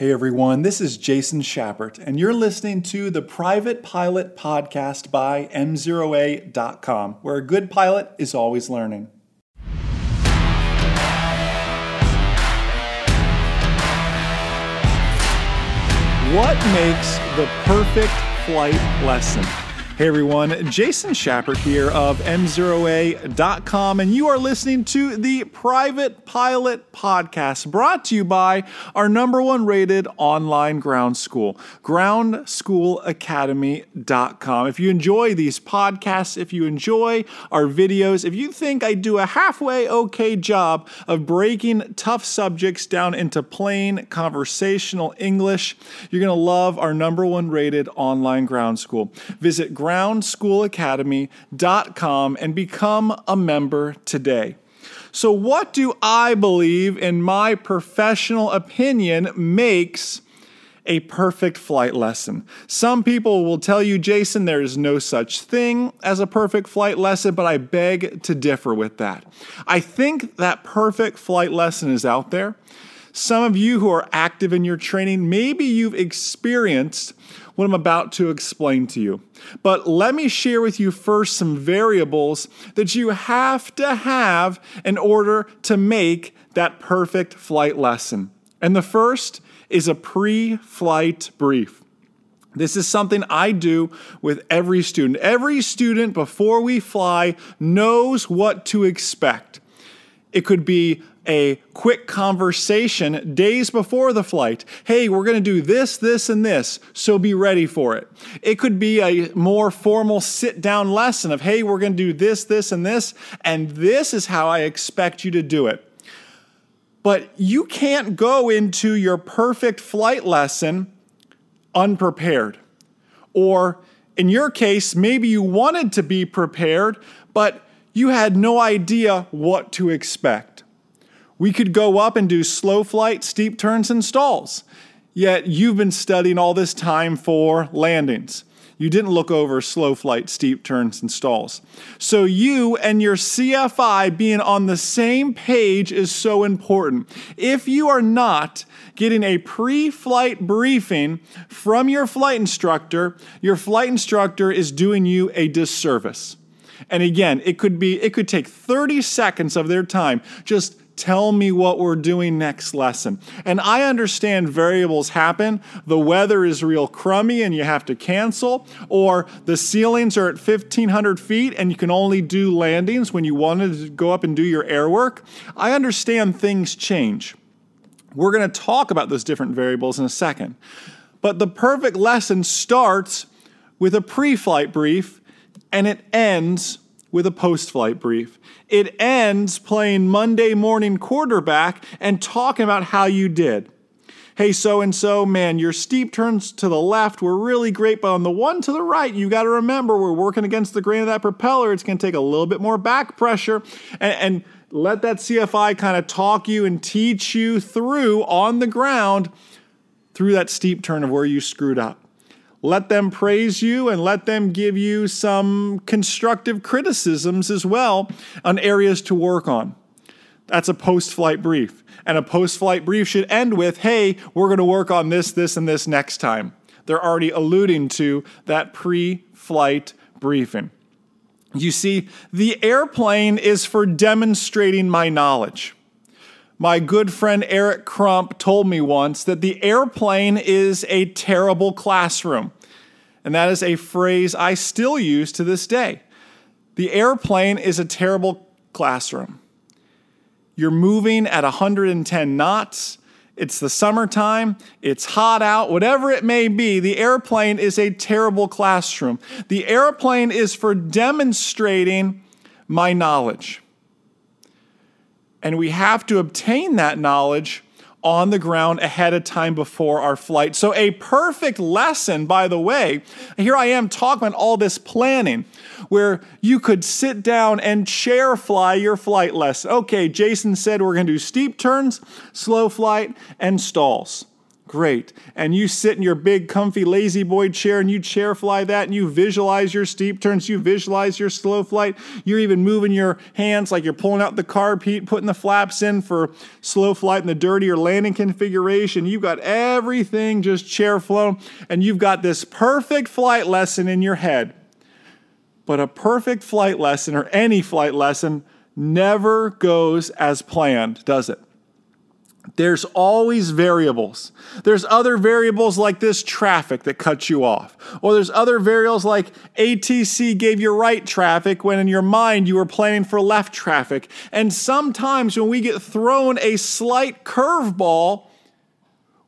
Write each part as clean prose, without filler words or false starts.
Hey everyone, this is Jason Schappert, and you're listening to the Private Pilot Podcast by MzeroA.com, where a good pilot is always learning. What makes the perfect flight lesson? Hey everyone, Jason Schappert here of MzeroA.com, and you are listening to the Private Pilot Podcast, brought to you by our number one rated online ground school, GroundSchoolAcademy.com. If you enjoy these podcasts, if you enjoy our videos, if you think I do a halfway okay job of breaking tough subjects down into plain conversational English, you're going to love our number one rated online ground school. Visit GroundSchoolAcademy.com and become a member today. So what do I believe, in my professional opinion, makes a perfect flight lesson? Some people will tell you, Jason, there is no such thing as a perfect flight lesson, but I beg to differ with that. I think that perfect flight lesson is out there. Some of you who are active in your training, maybe you've experienced what I'm about to explain to you. But let me share with you first some variables that you have to have in order to make that perfect flight lesson. And the first is a pre-flight brief. This is something I do with every student. Every student, before we fly, knows what to expect. It could be a quick conversation days before the flight. Hey, we're going to do this, this, and this, so be ready for it. It could be a more formal sit-down lesson of, hey, we're going to do this, this, and this is how I expect you to do it. But you can't go into your perfect flight lesson unprepared. Or in your case, maybe you wanted to be prepared, but you had no idea what to expect. We could go up and do slow flight, steep turns, and stalls. Yet you've been studying all this time for landings. You didn't look over slow flight, steep turns, and stalls. So you and your CFI being on the same page is so important. If you are not getting a pre-flight briefing from your flight instructor is doing you a disservice. And again, it could take 30 seconds of their time. Just tell me what we're doing next lesson. And I understand variables happen. The weather is real crummy and you have to cancel, or the ceilings are at 1,500 feet and you can only do landings when you wanted to go up and do your air work. I understand things change. We're going to talk about those different variables in a second. But the perfect lesson starts with a pre-flight brief, and it ends with a post-flight brief. It ends playing Monday morning quarterback and talking about how you did. Hey, so-and-so, man, your steep turns to the left were really great, but on the one to the right, you got to remember we're working against the grain of that propeller. It's going to take a little bit more back pressure. And let that CFI kind of talk you and teach you through on the ground through that steep turn of where you screwed up. Let them praise you and let them give you some constructive criticisms as well on areas to work on. That's a post-flight brief. And a post-flight brief should end with, hey, we're going to work on this, this, and this next time. They're already alluding to that pre-flight briefing. You see, the airplane is for demonstrating my knowledge. My good friend Eric Crump told me once that the airplane is a terrible classroom. And that is a phrase I still use to this day. The airplane is a terrible classroom. You're moving at 110 knots. It's the summertime. It's hot out. Whatever it may be, the airplane is a terrible classroom. The airplane is for demonstrating my knowledge. And we have to obtain that knowledge on the ground ahead of time before our flight. So a perfect lesson, by the way, here I am talking about all this planning where you could sit down and chair fly your flight lesson. Okay, Jason said we're going to do steep turns, slow flight, and stalls. Great. And you sit in your big, comfy, lazy boy chair and you chair fly that and you visualize your steep turns, you visualize your slow flight. You're even moving your hands like you're pulling out the carb heat, putting the flaps in for slow flight in the dirtier landing configuration. You've got everything just chair flown and you've got this perfect flight lesson in your head. But a perfect flight lesson or any flight lesson never goes as planned, does it? There's always variables. There's other variables like this traffic that cuts you off. Or there's other variables like ATC gave you right traffic when in your mind you were planning for left traffic. And sometimes when we get thrown a slight curveball,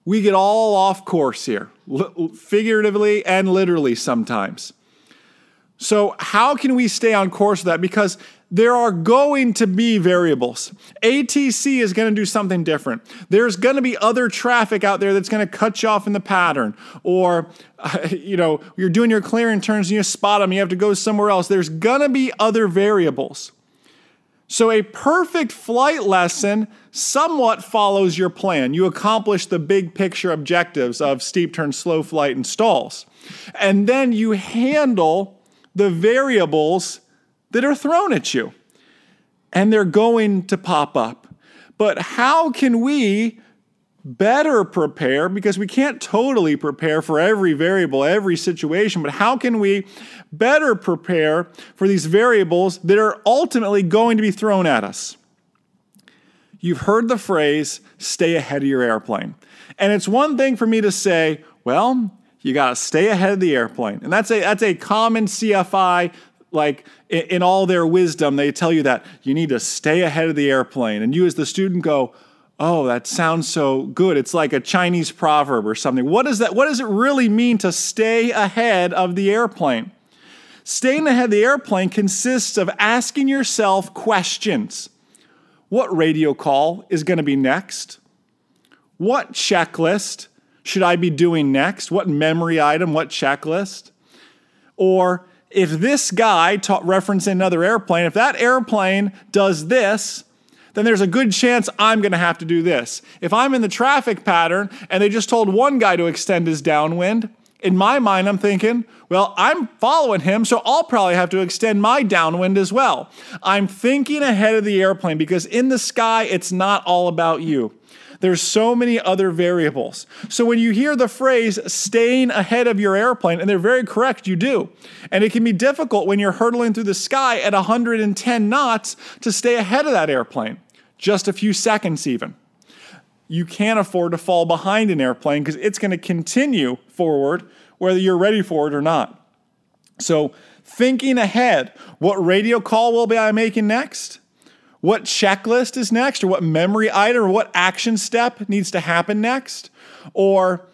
we get all off course here, figuratively and literally sometimes. So how can we stay on course with that? Because there are going to be variables. ATC is going to do something different. There's going to be other traffic out there that's going to cut you off in the pattern. Or, you're doing your clearing turns and you spot them. You have to go somewhere else. There's going to be other variables. So a perfect flight lesson somewhat follows your plan. You accomplish the big picture objectives of steep turn, slow flight, and stalls. And then you handle the variables that are thrown at you, and they're going to pop up. But how can we better prepare? Because we can't totally prepare for every variable, every situation, but how can we better prepare for these variables that are ultimately going to be thrown at us? You've heard the phrase, stay ahead of your airplane. And it's one thing for me to say, well, you got to stay ahead of the airplane. And that's a common CFI. Like in all their wisdom, they tell you that you need to stay ahead of the airplane. And you as the student go, oh, that sounds so good. It's like a Chinese proverb or something. What does it really mean to stay ahead of the airplane? Staying ahead of the airplane consists of asking yourself questions. What radio call is going to be next? What checklist should I be doing next? What memory item? What checklist? Or if this guy, referencing another airplane, if that airplane does this, then there's a good chance I'm going to have to do this. If I'm in the traffic pattern and they just told one guy to extend his downwind, in my mind I'm thinking, well, I'm following him, so I'll probably have to extend my downwind as well. I'm thinking ahead of the airplane because in the sky it's not all about you. There's so many other variables. So when you hear the phrase staying ahead of your airplane, and they're very correct, you do. And it can be difficult when you're hurtling through the sky at 110 knots to stay ahead of that airplane, just a few seconds even. You can't afford to fall behind an airplane because it's going to continue forward whether you're ready for it or not. So thinking ahead, what radio call will I be making next? What checklist is next, or what memory item, or what action step needs to happen next? Or,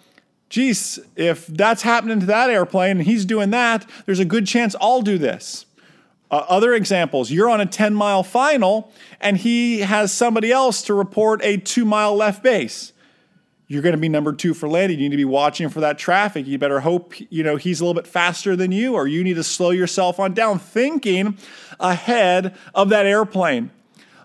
geez, if that's happening to that airplane and he's doing that, there's a good chance I'll do this. Other examples, you're on a 10-mile final and he has somebody else to report a 2-mile left base. You're going to be number 2 for landing. You need to be watching for that traffic. You better hope, he's a little bit faster than you, or you need to slow yourself on down, thinking ahead of that airplane.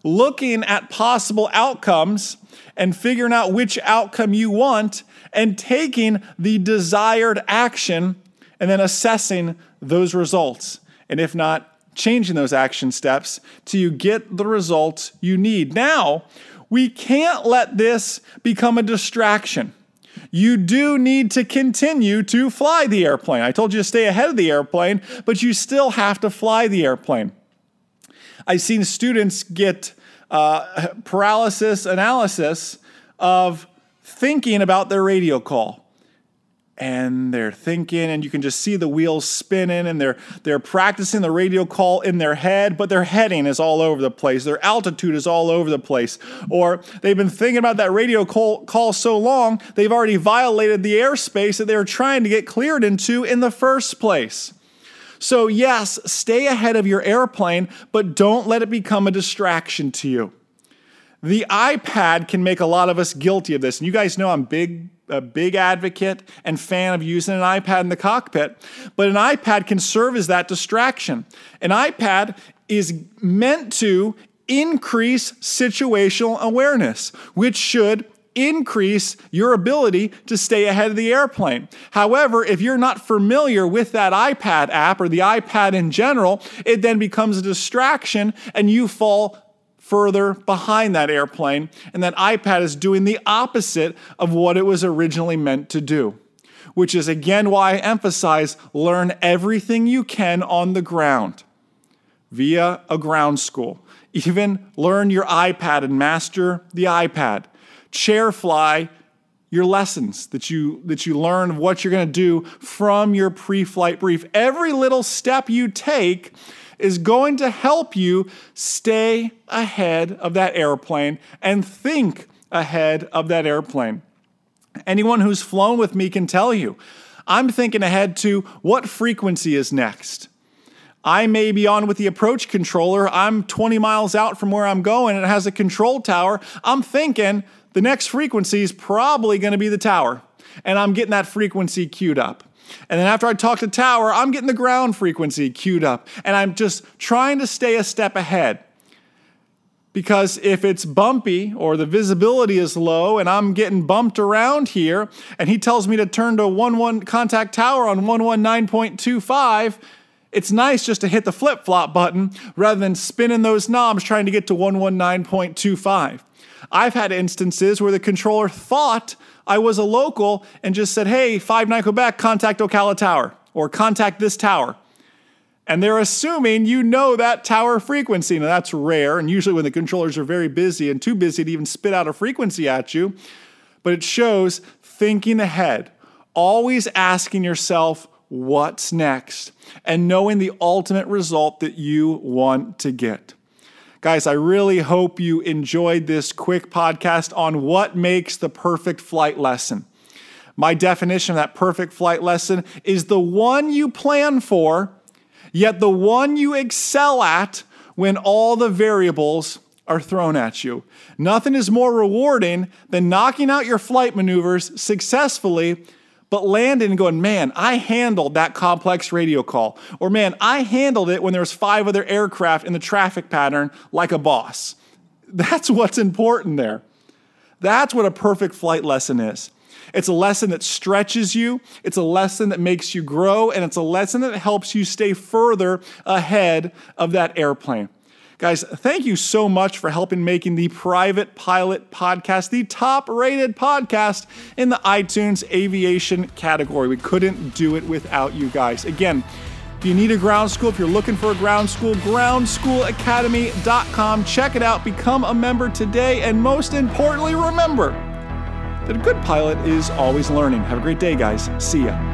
Looking at possible outcomes and figuring out which outcome you want and taking the desired action and then assessing those results. And if not, changing those action steps till you get the results you need. Now, we can't let this become a distraction. You do need to continue to fly the airplane. I told you to stay ahead of the airplane, but you still have to fly the airplane. I've seen students get analysis of thinking about their radio call. And they're thinking, and you can just see the wheels spinning, and they're practicing the radio call in their head, but their heading is all over the place. Their altitude is all over the place. Or they've been thinking about that radio call so long, they've already violated the airspace that they were trying to get cleared into in the first place. So yes, stay ahead of your airplane, but don't let it become a distraction to you. The iPad can make a lot of us guilty of this. And you guys know I'm a big advocate and fan of using an iPad in the cockpit. But an iPad can serve as that distraction. An iPad is meant to increase situational awareness, which should increase your ability to stay ahead of the airplane. However, if you're not familiar with that iPad app or the iPad in general, it then becomes a distraction and you fall further behind that airplane. And that iPad is doing the opposite of what it was originally meant to do, which is again why I emphasize learn everything you can on the ground via a ground school. Even learn your iPad and master the iPad. Chair fly your lessons that you learn what you're going to do from your pre-flight brief. Every little step you take is going to help you stay ahead of that airplane and think ahead of that airplane. Anyone who's flown with me can tell you, I'm thinking ahead to what frequency is next. I may be on with the approach controller. I'm 20 miles out from where I'm going and it has a control tower. I'm thinking the next frequency is probably going to be the tower. And I'm getting that frequency queued up. And then after I talk to tower, I'm getting the ground frequency queued up. And I'm just trying to stay a step ahead. Because if it's bumpy or the visibility is low and I'm getting bumped around here and he tells me to turn to 11 contact tower on 119.25, it's nice just to hit the flip-flop button rather than spinning those knobs trying to get to 119.25. I've had instances where the controller thought I was a local and just said, hey, 59 Quebec, contact Ocala Tower or contact this tower. And they're assuming you know that tower frequency. Now, that's rare, and usually when the controllers are very busy and too busy to even spit out a frequency at you. But it shows thinking ahead, always asking yourself what's next, and knowing the ultimate result that you want to get. Guys, I really hope you enjoyed this quick podcast on what makes the perfect flight lesson. My definition of that perfect flight lesson is the one you plan for, yet the one you excel at when all the variables are thrown at you. Nothing is more rewarding than knocking out your flight maneuvers successfully, but landing and going, man, I handled that complex radio call. Or man, I handled it when there was 5 other aircraft in the traffic pattern like a boss. That's what's important there. That's what a perfect flight lesson is. It's a lesson that stretches you, it's a lesson that makes you grow, and it's a lesson that helps you stay further ahead of that airplane. Guys, thank you so much for helping making the Private Pilot Podcast the top-rated podcast in the iTunes aviation category. We couldn't do it without you guys. Again, if you need a ground school, if you're looking for a ground school, GroundSchoolAcademy.com. Check it out. Become a member today. And most importantly, remember that a good pilot is always learning. Have a great day, guys. See ya.